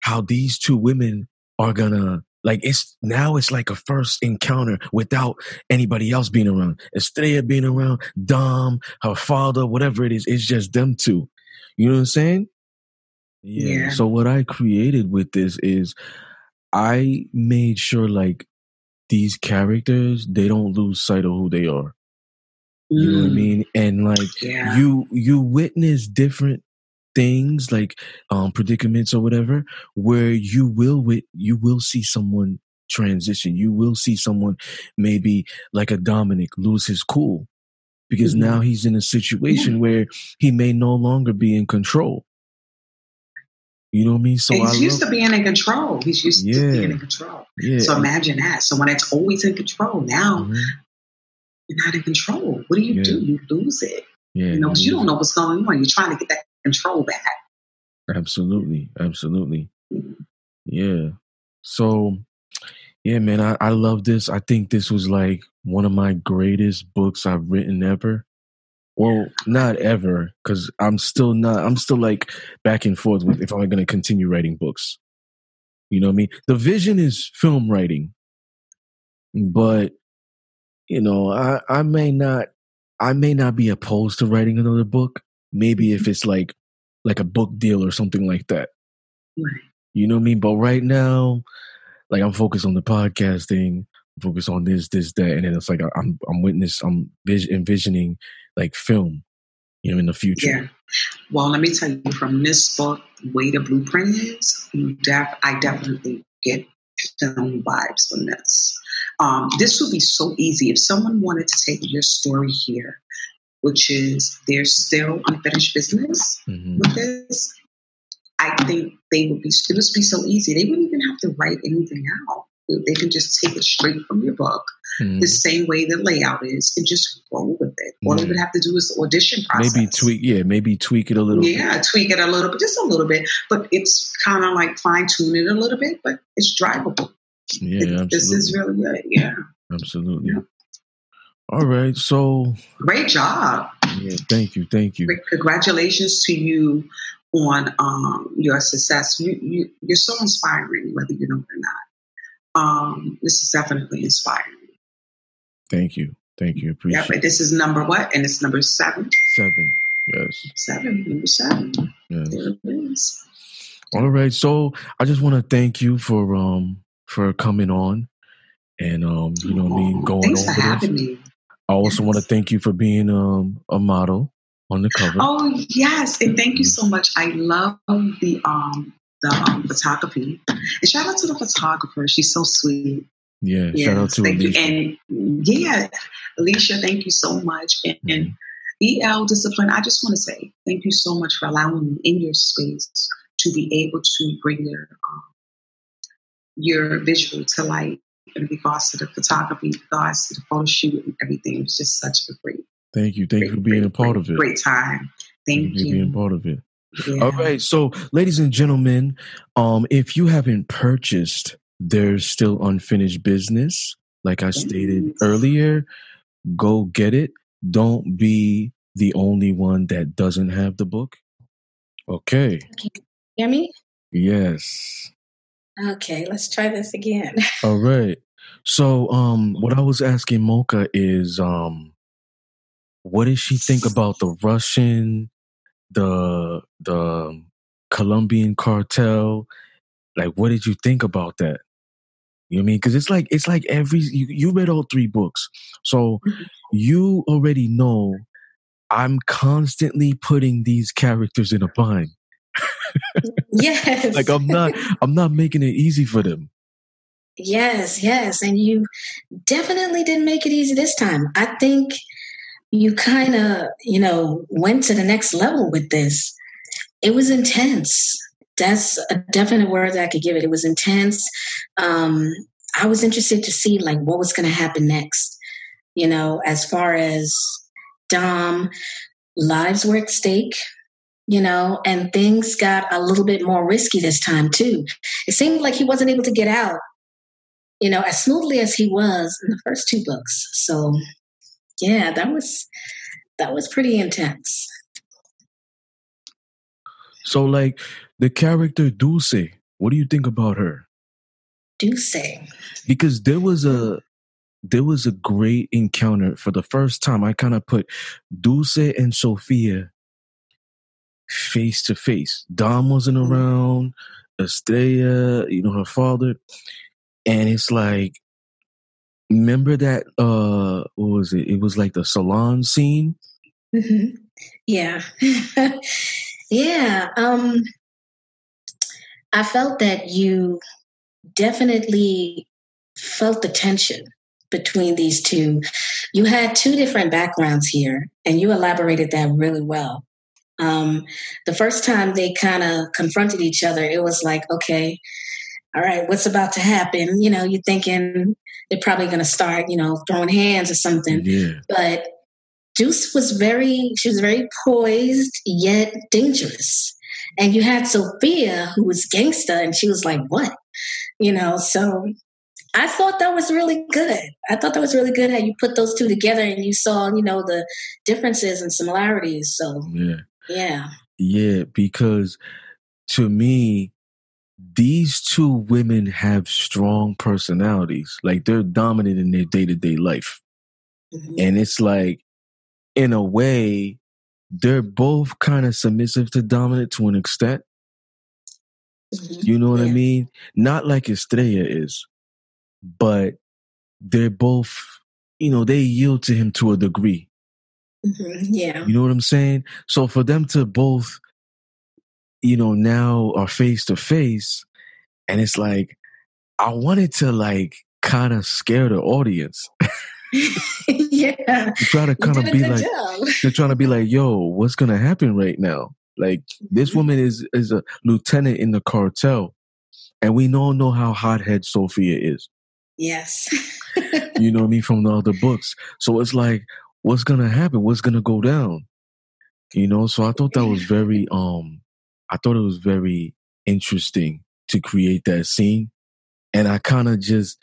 how these two women are gonna, like, it's now it's like a first encounter without anybody else being around. Estrella being around, Dom, her father, whatever it is, it's just them two. You know what I'm saying? Yeah. yeah. So what I created with this is I made sure like these characters, they don't lose sight of who they are. You mm. know what I mean? And like yeah. you you witness different things like um, predicaments or whatever, where you will with you will see someone transition. You will see someone, maybe like a Dominic, lose his cool because mm-hmm. now he's in a situation yeah. where he may no longer be in control. You know what I mean? So he's I used love- to being in control. He's used yeah. to being in control. Yeah. So imagine that. Someone that's always in control. Now mm-hmm. you're not in control. What do you yeah. do? You lose it. Yeah, you know, because you don't know what's going on. You're trying to get that control back. Absolutely. Absolutely. Yeah. So, yeah, man, I, I love this. I think this was like one of my greatest books I've written ever. Well, not ever, because I'm still not, I'm still like back and forth with if I'm going to continue writing books. You know what I mean? The vision is film writing. But, you know, I, I may not, I may not be opposed to writing another book. Maybe if it's like like a book deal or something like that. Right. You know what I mean? But right now, like I'm focused on the podcast thing, I'm focused on this, this, that. And then it's like I'm I'm witness, I'm vis- envisioning like film, you know, in the future. Yeah. Well, let me tell you, from this book, Way the Blueprint Is, you def- I definitely get film vibes from this. Um, this would be so easy if someone wanted to take your story here, which is There's Still Unfinished Business mm-hmm. with this. I think they would be, it would be so easy. They wouldn't even have to write anything out. They can just take it straight from your book, mm-hmm. the same way the layout is, and just roll with it. Mm-hmm. All they would have to do is the audition process. Maybe tweak, yeah, maybe tweak it a little yeah, bit. Yeah, tweak it a little bit, just a little bit. But it's kind of like fine-tune it a little bit, but it's drivable. Yeah, it, absolutely. This is really good, yeah. Absolutely. Yeah. All right, so... Great job. Yeah, thank you, thank you. Congratulations to you on um, your success. You, you, you're so inspiring, whether you know it or not. Um, this is definitely inspiring. Thank you. Thank you. Appreciate it. Yeah, this is number what? And it's number seven. Seven. Yes. Seven. Number seven. Yes. There it is. All right. So I just want to thank you for, um, for coming on and, um, you know what I mean? Going Thanks over for having this. Me. I also yes. want to thank you for being, um, a model on the cover. Oh, yes. And thank you so much. I love the, um, The um, photography, and shout out to the photographer. She's so sweet. Yeah, yes, shout out to thank Alicia. You. And yeah, Alicia, thank you so much. And, mm-hmm. and E L Discipline, I just want to say thank you so much for allowing me in your space to be able to bring your um, your visual to light in regards to the photography, in regards to the photo shoot, and everything. It was just such a great. Thank you. Thank great, you for being great, a part great, of it. Great time. Thank, thank you for being part of it. Yeah. All right. So, ladies and gentlemen, um, if you haven't purchased There's Still Unfinished Business, like I stated earlier, go get it. Don't be the only one that doesn't have the book. Okay. Can you hear me? Yes. Okay. Let's try this again. All right. So, um, what I was asking Mocha is, um, what did she think about the Russian... the the Colombian cartel? Like, what did you think about that? You know what I mean? Because it's like it's like every you, you read all three books, so you already know I'm constantly putting these characters in a bind. Yes. Like I'm not I'm not making it easy for them. Yes, yes, and you definitely didn't make it easy this time. I think you kind of, you know, went to the next level with this. It was intense. That's a definite word that I could give it. It was intense. Um, I was interested to see, like, what was going to happen next, you know, as far as Dom, lives were at stake. you know, and things got a little bit more risky this time too. It seemed like he wasn't able to get out, you know, as smoothly as he was in the first two books. So yeah, that was, that was pretty intense. So like the character Dulce, what do you think about her? Dulce. Because there was a, there was a great encounter for the first time. I kind of put Dulce and Sophia face to face. Dom wasn't around, Estrella, you know, her father. And it's like, remember that, uh, what was it? It was like the salon scene. Mm-hmm. Yeah. yeah. Um, I felt that you definitely felt the tension between these two. You had two different backgrounds here, and you elaborated that really well. Um, the first time they kind of confronted each other, it was like, okay, all right, what's about to happen? You know, you're thinking they're probably going to start, you know, throwing hands or something. Yeah. But Dulce was very, she was very poised, yet dangerous. And you had Sophia, who was gangsta, and she was like, what? You know, so I thought that was really good. I thought that was really good how you put those two together and you saw, you know, the differences and similarities. So, yeah. Yeah. Yeah, because to me, these two women have strong personalities. Like, they're dominant in their day-to-day life. Mm-hmm. And it's like, in a way, they're both kind of submissive to dominant to an extent. Mm-hmm. You know what yeah. I mean? Not like Estrella is, but they're both, you know, they yield to him to a degree. Mm-hmm. Yeah. You know what I'm saying? So for them to both, you know, now are face to face, and it's like, I wanted to like kind of scare the audience. yeah. To try to kind of be like, they're trying to be like, yo, what's going to happen right now? Like, this woman is, is a lieutenant in the cartel, and we all know how hothead Sophia is. Yes. You know what I mean? From the other books. So it's like, what's going to happen? What's going to go down? You know? So I thought that was very, um, I thought it was very interesting to create that scene. And I kind of just,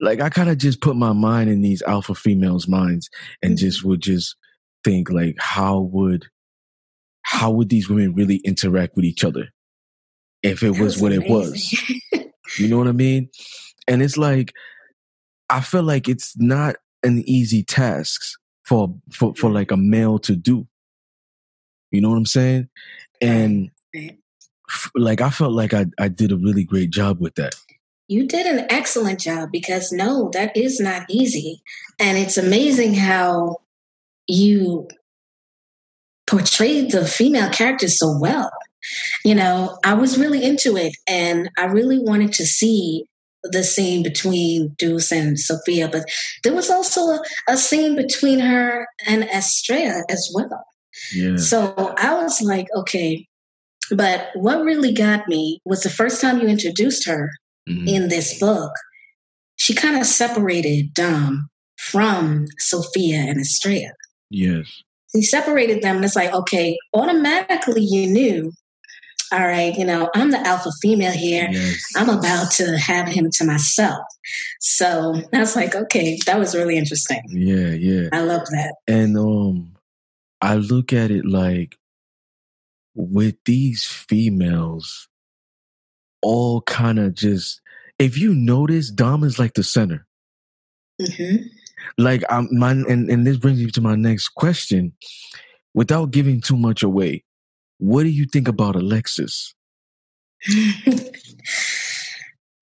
like, I kind of just put my mind in these alpha females' minds and mm-hmm. just would just think, like, how would, how would these women really interact with each other if it was, was what amazing. It was? You know what I mean? And it's like, I feel like it's not an easy task for, for, for like a male to do. You know what I'm saying? And f- like, I felt like I, I did a really great job with that. You did an excellent job, because no, that is not easy. And it's amazing how you portrayed the female characters so well. You know, I was really into it, and I really wanted to see the scene between Dulce and Sophia, but there was also a, a scene between her and Estrella as well. Yeah. So I was like, okay, but what really got me was the first time you introduced her mm-hmm. in this book, she kind of separated Dom from Sophia and Estrella. Yes. He separated them, and it's like, okay, automatically you knew, all right, you know, I'm the alpha female here. Yes. I'm about to have him to myself. So I was like, okay, that was really interesting. Yeah, yeah. I love that. And um, I look at it like, with these females, all kind of just, if you notice, Dom is like the center. Mm-hmm. Like, I'm, my, and, and this brings me to my next question. Without giving too much away, what do you think about Alexis?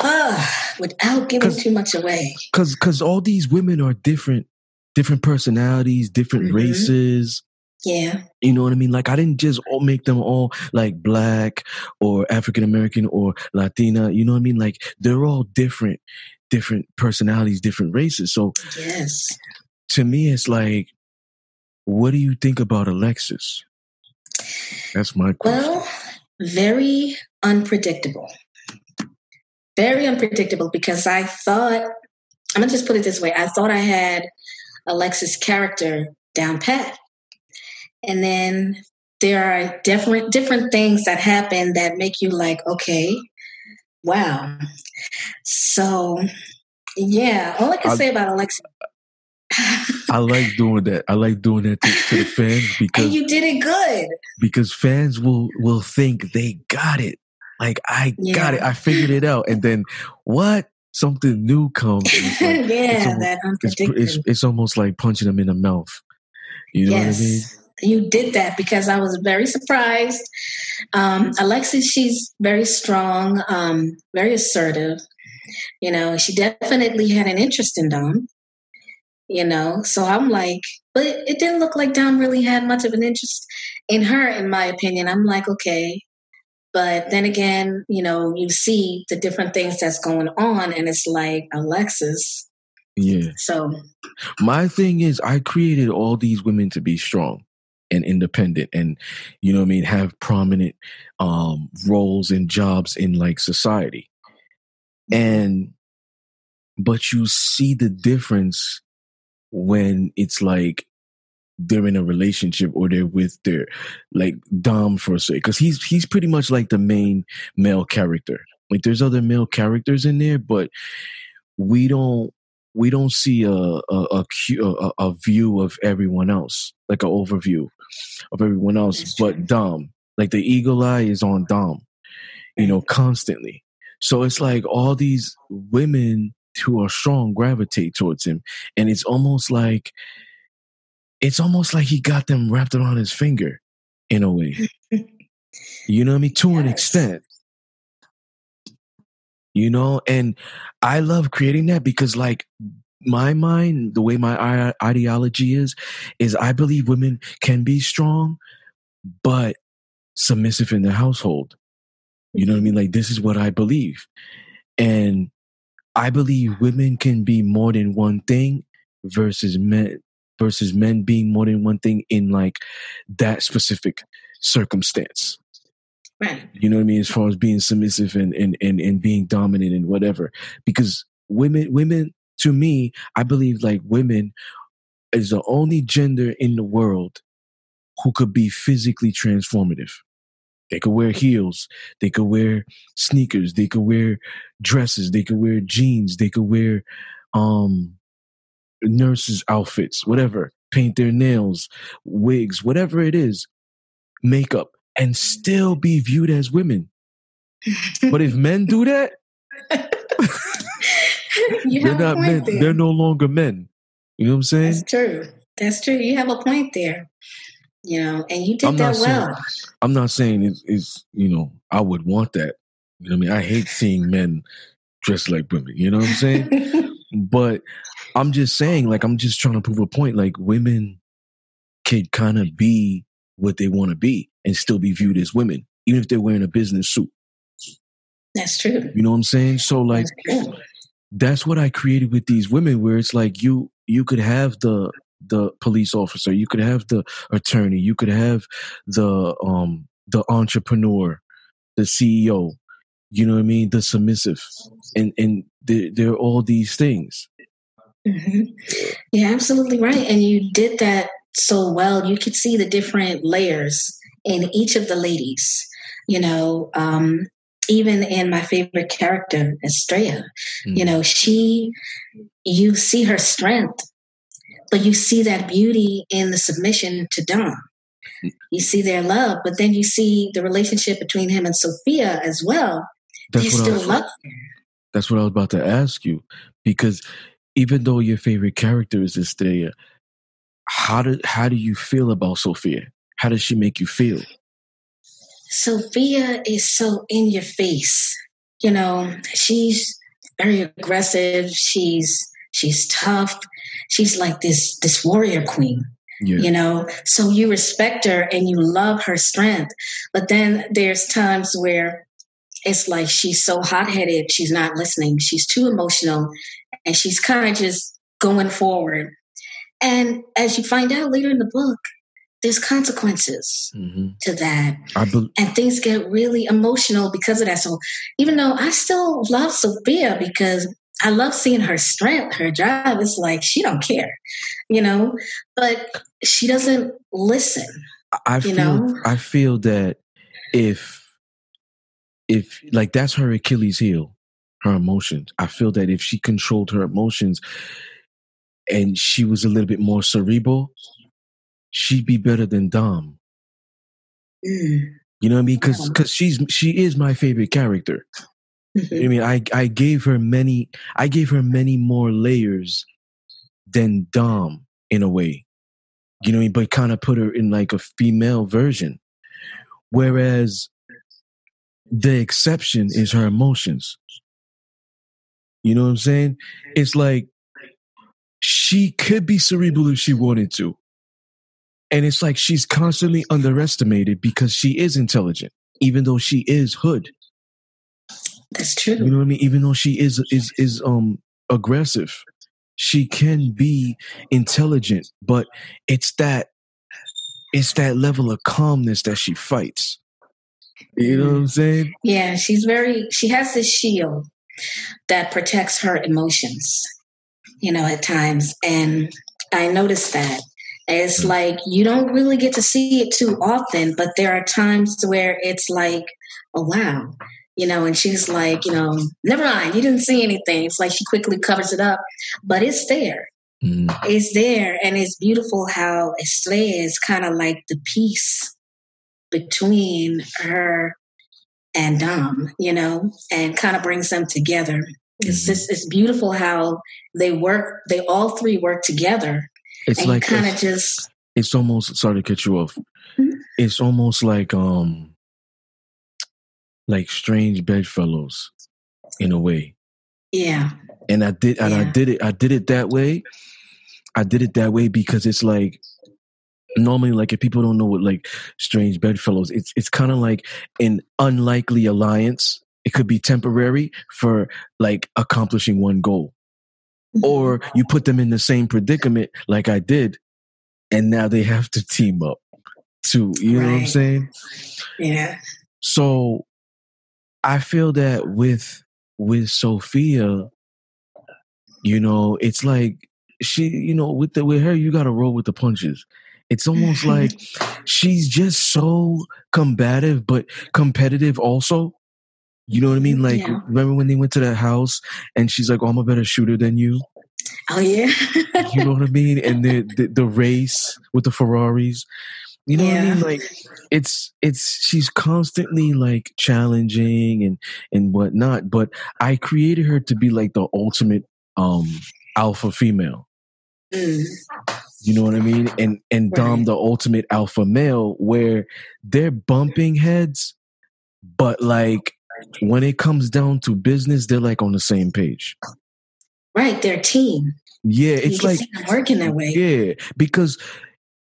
uh, without giving too much away. Because because all these women are different, different personalities, different mm-hmm. races. Yeah. You know what I mean? Like, I didn't just all make them all like Black or African-American or Latina. You know what I mean? Like, they're all different. different personalities, different races. So yes. To me, it's like, what do you think about Alexis? That's my question. Well, very unpredictable. Very unpredictable, because I thought, I'm going to just put it this way. I thought I had Alexis' character down pat. And then there are different different things that happen that make you like, okay, wow. So yeah, all I can I, say about Alexis. I like doing that. I like doing that to, to the fans because and you did it good. Because fans will will think they got it. Like I yeah. got it. I figured it out. And then what? Something new comes. It's like, yeah, it's almost, that unpredictable. It's, it's, it's almost like punching them in the mouth. You know yes. what I mean? You did that because I was very surprised. Um, Alexis, she's very strong, um, very assertive. You know, she definitely had an interest in Dom. You know, so I'm like, but it didn't look like Dom really had much of an interest in her, in my opinion. I'm like, okay. But then again, you know, you see the different things that's going on and it's like, Alexis. Yeah. So my thing is I created all these women to be strong and independent and, you know what I mean, have prominent um, roles and jobs in like society. And, but you see the difference when it's like they're in a relationship or they're with their, like Dom for a sake, because he's, he's pretty much like the main male character. Like there's other male characters in there, but we don't, we don't see a a, a, a, a view of everyone else, like an overview of everyone else, but Dom, like the eagle eye is on Dom, you know, constantly. So it's like all these women who are strong gravitate towards him. And it's almost like, it's almost like he got them wrapped around his finger in a way. You know what I mean? To yes. an extent. You know, and I love creating that because like my mind, the way my ideology is, is I believe women can be strong, but submissive in the household. You know what I mean? Like this is what I believe. And I believe women can be more than one thing versus men versus men being more than one thing in like that specific circumstance. Right. You know what I mean? As far as being submissive and, and, and, and being dominant and whatever, because women, women to me, I believe like women is the only gender in the world who could be physically transformative. They could wear heels. They could wear sneakers. They could wear dresses. They could wear jeans. They could wear, um, nurses' outfits, whatever, paint their nails, wigs, whatever it is, makeup, and still be viewed as women. But if men do that, you they're have not a point men. There. They're no longer men. You know what I'm saying? That's true. That's true. You have a point there. You know, and you did I'm that well. Saying, I'm not saying it's, it's, you know, I would want that. You know what I mean? I hate seeing men dressed like women. You know what I'm saying? But I'm just saying, like, I'm just trying to prove a point. Like, women can kind of be what they want to be and still be viewed as women, even if they're wearing a business suit. That's true. You know what I'm saying? So, like, that's, that's what I created with these women, where it's like you you could have the the police officer, you could have the attorney, you could have the um the entrepreneur, the C E O. You know what I mean? The submissive, and and they're, they're all these things. Mm-hmm. You're absolutely right, and you did that so well. You could see the different layers in each of the ladies. You know, um, even in my favorite character, Estrella. Mm-hmm. You know, she, you see her strength, but you see that beauty in the submission to Dom. You see their love, but then you see the relationship between him and Sophia as well. That's you still was, love her. That's what I was about to ask you, because even though your favorite character is Estrella, how do how do you feel about Sophia? How does she make you feel? Sophia is so in your face. You know, she's very aggressive. She's she's tough. She's like this this warrior queen. Yeah. You know, so you respect her and you love her strength. But then there's times where it's like she's so hot-headed, she's not listening, she's too emotional, and she's kind of just going forward. And as you find out later in the book, there's consequences mm-hmm. to that. I be- and things get really emotional because of that. So even though I still love Sophia because I love seeing her strength, her drive. It's like she don't care, you know, but she doesn't listen. I feel, you know? I feel that if, if like that's her Achilles heel, her emotions. I feel that if she controlled her emotions and she was a little bit more cerebral, she'd be better than Dom. Mm. You know what I mean? Because because she's she is my favorite character. Mm-hmm. You know what I mean, I I gave her many I gave her many more layers than Dom in a way. You know what I mean? But kind of put her in like a female version. Whereas the exception is her emotions. You know what I'm saying? It's like she could be cerebral if she wanted to. And it's like she's constantly underestimated because she is intelligent, even though she is hood. That's true. You know what I mean? Even though she is is is um aggressive, she can be intelligent, but it's that it's that level of calmness that she fights. You know what I'm saying? Yeah, she's very she has this shield that protects her emotions, you know, at times. And I noticed that. It's like you don't really get to see it too often, but there are times where it's like, oh, wow, you know, and she's like, you know, never mind, you didn't see anything. It's like she quickly covers it up, but it's there. Mm. It's there. And it's beautiful how Estrella is kind of like the peace between her and Dom, you know, and kind of brings them together. Mm-hmm. It's just, it's beautiful how they work. They all three work together. It's and like kind of just. It's almost sorry to cut you off. Mm-hmm. It's almost like um, like strange bedfellows, in a way. Yeah. And I did, and yeah. I did it. I did it that way. I did it that way because it's like normally, like if people don't know what like strange bedfellows, it's it's kind of like an unlikely alliance. It could be temporary for like accomplishing one goal. Or you put them in the same predicament like I did, and now they have to team up too. You know right. what I'm saying? Yeah. So I feel that with with Sophia, you know, it's like she, you know, with the with her, you gotta roll with the punches. It's almost like she's just so combative, but competitive also. You know what I mean? Like, yeah. Remember when they went to that house and she's like, oh, I'm a better shooter than you. Oh, yeah. You know what I mean? And the, the, the race with the Ferraris. You know yeah. what I mean? Like, it's, it's, she's constantly like challenging and, and whatnot. But I created her to be like the ultimate um, alpha female. Mm. You know what I mean? And, and right. Dom, the ultimate alpha male, where they're bumping heads, but like, when it comes down to business, they're like on the same page. Right. They're a team. Yeah. It's like working that way. Yeah. Because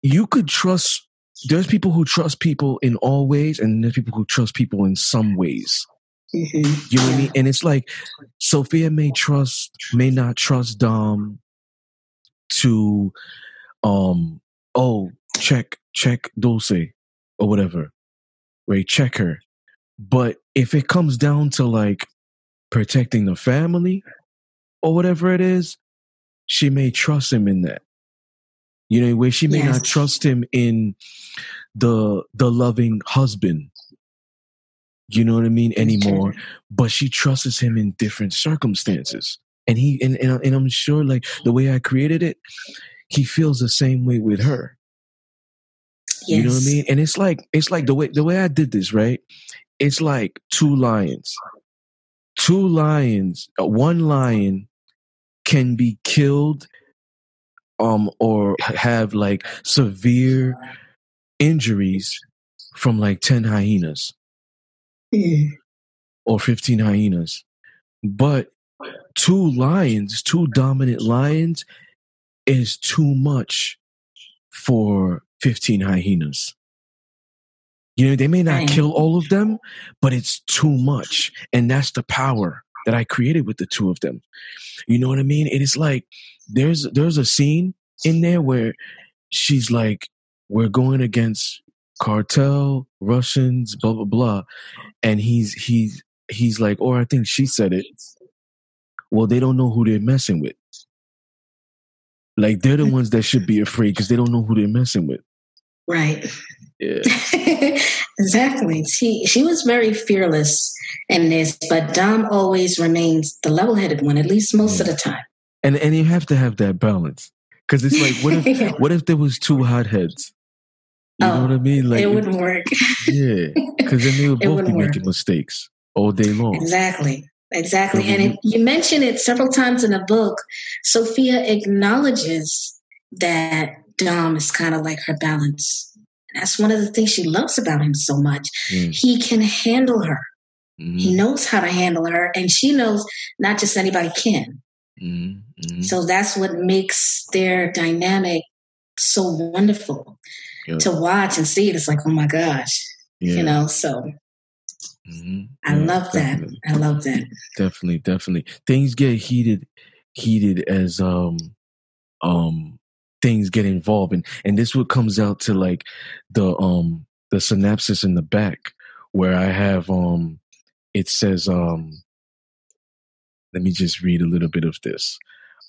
you could trust, there's people who trust people in all ways and there's people who trust people in some ways. Mm-hmm. You know what I mean? And it's like Sophia may trust, may not trust Dom to, um, oh, check, check Dulce or whatever, right? Check her. But if it comes down to like protecting the family or whatever it is, she may trust him in that. You know, where she may yes. not trust him in the the loving husband, you know what I mean, anymore. But she trusts him in different circumstances. And he and, and, and I'm sure like the way I created it, he feels the same way with her. Yes. You know what I mean? And it's like it's like the way the way I did this, right? It's like two lions. Two lions. One lion can be killed um, or have like severe injuries from like ten hyenas mm. or fifteen hyenas. But two lions, two dominant lions is too much for fifteen hyenas. You know, they may not kill all of them, but it's too much. And that's the power that I created with the two of them. You know what I mean? It is like there's there's a scene in there where she's like, we're going against cartel, Russians, blah, blah, blah. And he's he's he's like, or I think she said it. Well, they don't know who they're messing with. Like, they're the ones that should be afraid because they don't know who they're messing with. Right. Yeah. Exactly. She she was very fearless in this, but Dom always remains the level-headed one, at least most yeah. of the time. And and you have to have that balance, because it's like, what if yeah. what if there was two hotheads? You oh, know what I mean? Like, it wouldn't it, work. Yeah, because then they would both be work. making mistakes all day long. Exactly. Exactly. Mm-hmm. And it, you mentioned it several times in the book. Sophia acknowledges that Dom is kind of like her balance. And that's one of the things she loves about him so much. Mm. He can handle her. Mm-hmm. He knows how to handle her. And she knows not just anybody can. Mm-hmm. So that's what makes their dynamic so wonderful yep. to watch and see. It. It's like, oh my gosh, yeah. you know, so. Mm-hmm. I yeah, love definitely. that. I love that. Definitely, definitely. Things get heated, heated as um, um, things get involved, and and this what comes out to like the um the synapses in the back where I have um it says um. Let me just read a little bit of this.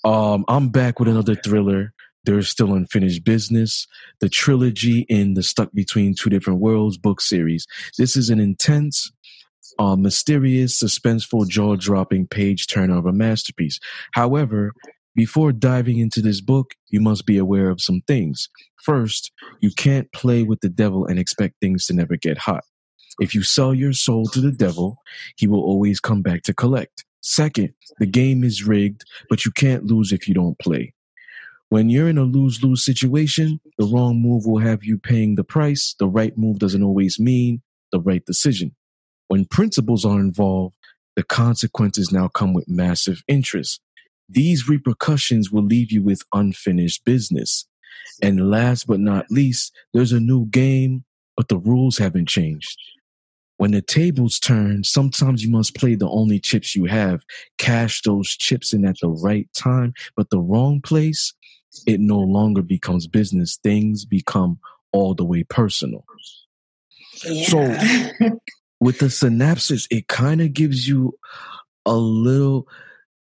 Um, I'm back with another thriller. There's Still Unfinished Business, the trilogy in the Stuck Between Two Different Worlds book series. This is an intense, uh, mysterious, suspenseful, jaw-dropping page turner of a masterpiece. However, before diving into this book, you must be aware of some things. First, you can't play with the devil and expect things to never get hot. If you sell your soul to the devil, he will always come back to collect. Second, the game is rigged, but you can't lose if you don't play. When you're in a lose-lose situation, the wrong move will have you paying the price. The right move doesn't always mean the right decision. When principles are involved, the consequences now come with massive interest. These repercussions will leave you with unfinished business. And last but not least, there's a new game, but the rules haven't changed. When the tables turn, sometimes you must play the only chips you have. Cash those chips in at the right time, but the wrong place, it no longer becomes business. Things become all the way personal. Yeah. So with the synapses, it kind of gives you a little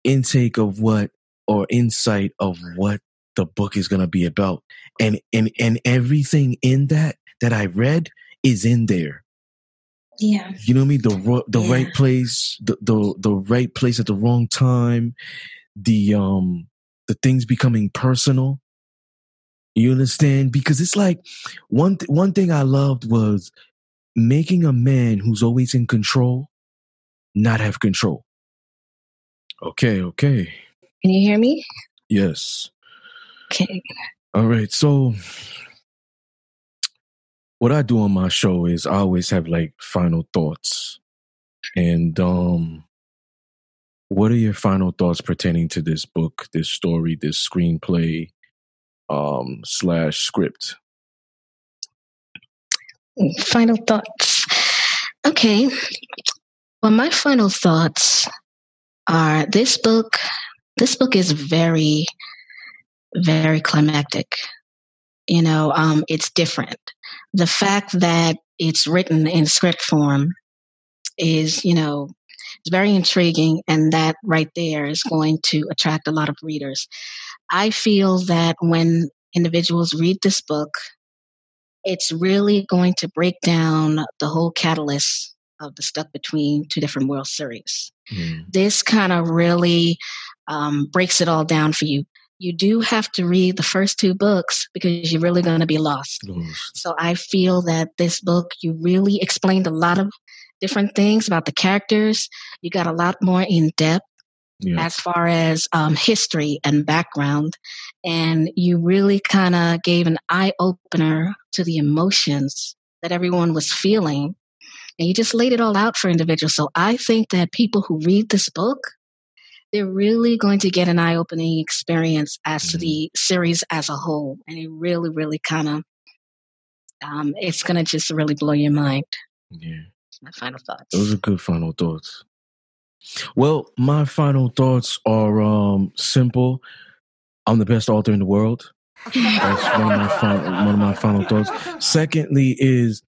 intake of what, or insight of what the book is going to be about. And, and, and everything in that, that I read is in there. Yeah. You know what I mean? The, the yeah. right place, the, the, the right place at the wrong time, the, um, the things becoming personal. You understand? Because it's like one, th- one thing I loved was making a man who's always in control not have control. Okay. Okay. Can you hear me? Yes. Okay. All right. So what I do on my show is I always have like final thoughts, and, um, what are your final thoughts pertaining to this book, this story, this screenplay, um, slash script? Final thoughts. Okay. Well, my final thoughts are this book, this book is very, very climactic. You know, um, it's different. The fact that it's written in script form is, you know, it's very intriguing, and that right there is going to attract a lot of readers. I feel that when individuals read this book, it's really going to break down the whole catalyst of the Stuck Between Two Different Worlds series. Mm. This kind of really um, breaks it all down for you. You do have to read the first two books because you're really going to be lost. Mm. So I feel that this book, you really explained a lot of different things about the characters. You got a lot more in depth yeah. as far as um, history and background. And you really kind of gave an eye opener to the emotions that everyone was feeling. And you just laid it all out for individuals. So I think that people who read this book, they're really going to get an eye opening experience as mm-hmm. to the series as a whole. And it really, really kind of, um, it's going to just really blow your mind. Yeah. My final thoughts. Those are good final thoughts. Well, my final thoughts are um, simple. I'm the best author in the world. That's one of my final, one of my final thoughts. Secondly is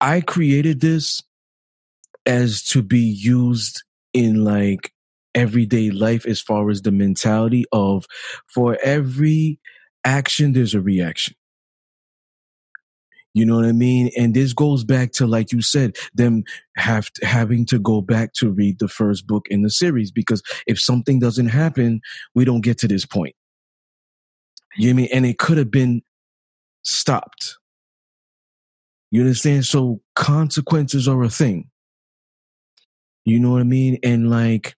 I created this as to be used in like everyday life as far as the mentality of for every action, there's a reaction. You know what I mean? And this goes back to, like you said, them have to, having to go back to read the first book in the series, because if something doesn't happen, we don't get to this point. You know what I mean? And it could have been stopped. You understand? So consequences are a thing. You know what I mean? And like,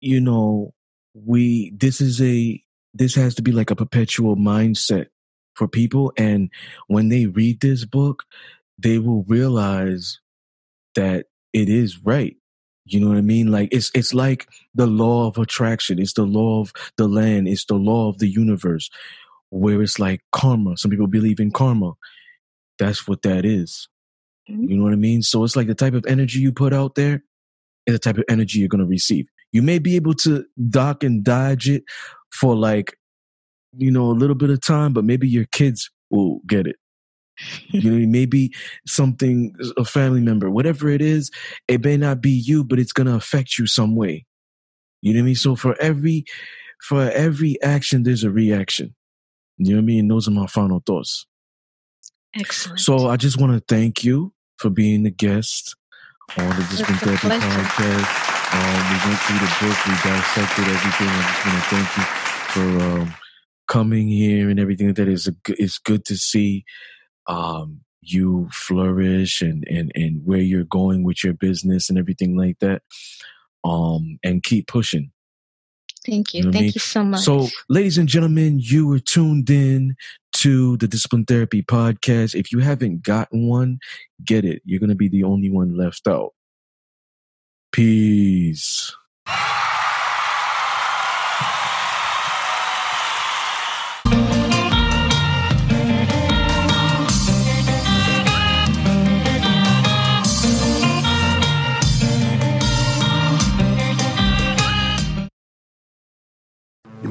you know, we, this is a, this has to be like a perpetual mindset for people. And when they read this book, they will realize that it is right. You know what I mean? Like it's, it's like the law of attraction. It's the law of the land. It's the law of the universe, where it's like karma. Some people believe in karma. That's what that is. You know what I mean? So it's like the type of energy you put out there is the type of energy you're going to receive. You may be able to duck and dodge it for like, you know, a little bit of time, but maybe your kids will get it. You know, maybe something, a family member, whatever it is, it may not be you, but it's going to affect you some way. You know what I mean? So for every, for every action, there's a reaction. You know what I mean? Those are my final thoughts. Excellent. So I just want to thank you for being a guest on the Discipline Therapy Podcast. Um, we went through the book, we dissected everything. I just want to thank you for um, coming here and everything like that. It's, a, it's good to see um, you flourish and, and, and where you're going with your business and everything like that. Um, and keep pushing. Thank you. You know what I mean? Thank you so much. So, ladies and gentlemen, you were tuned in to the Discipline Therapy Podcast. If you haven't gotten one, get it. You're going to be the only one left out. Peace. You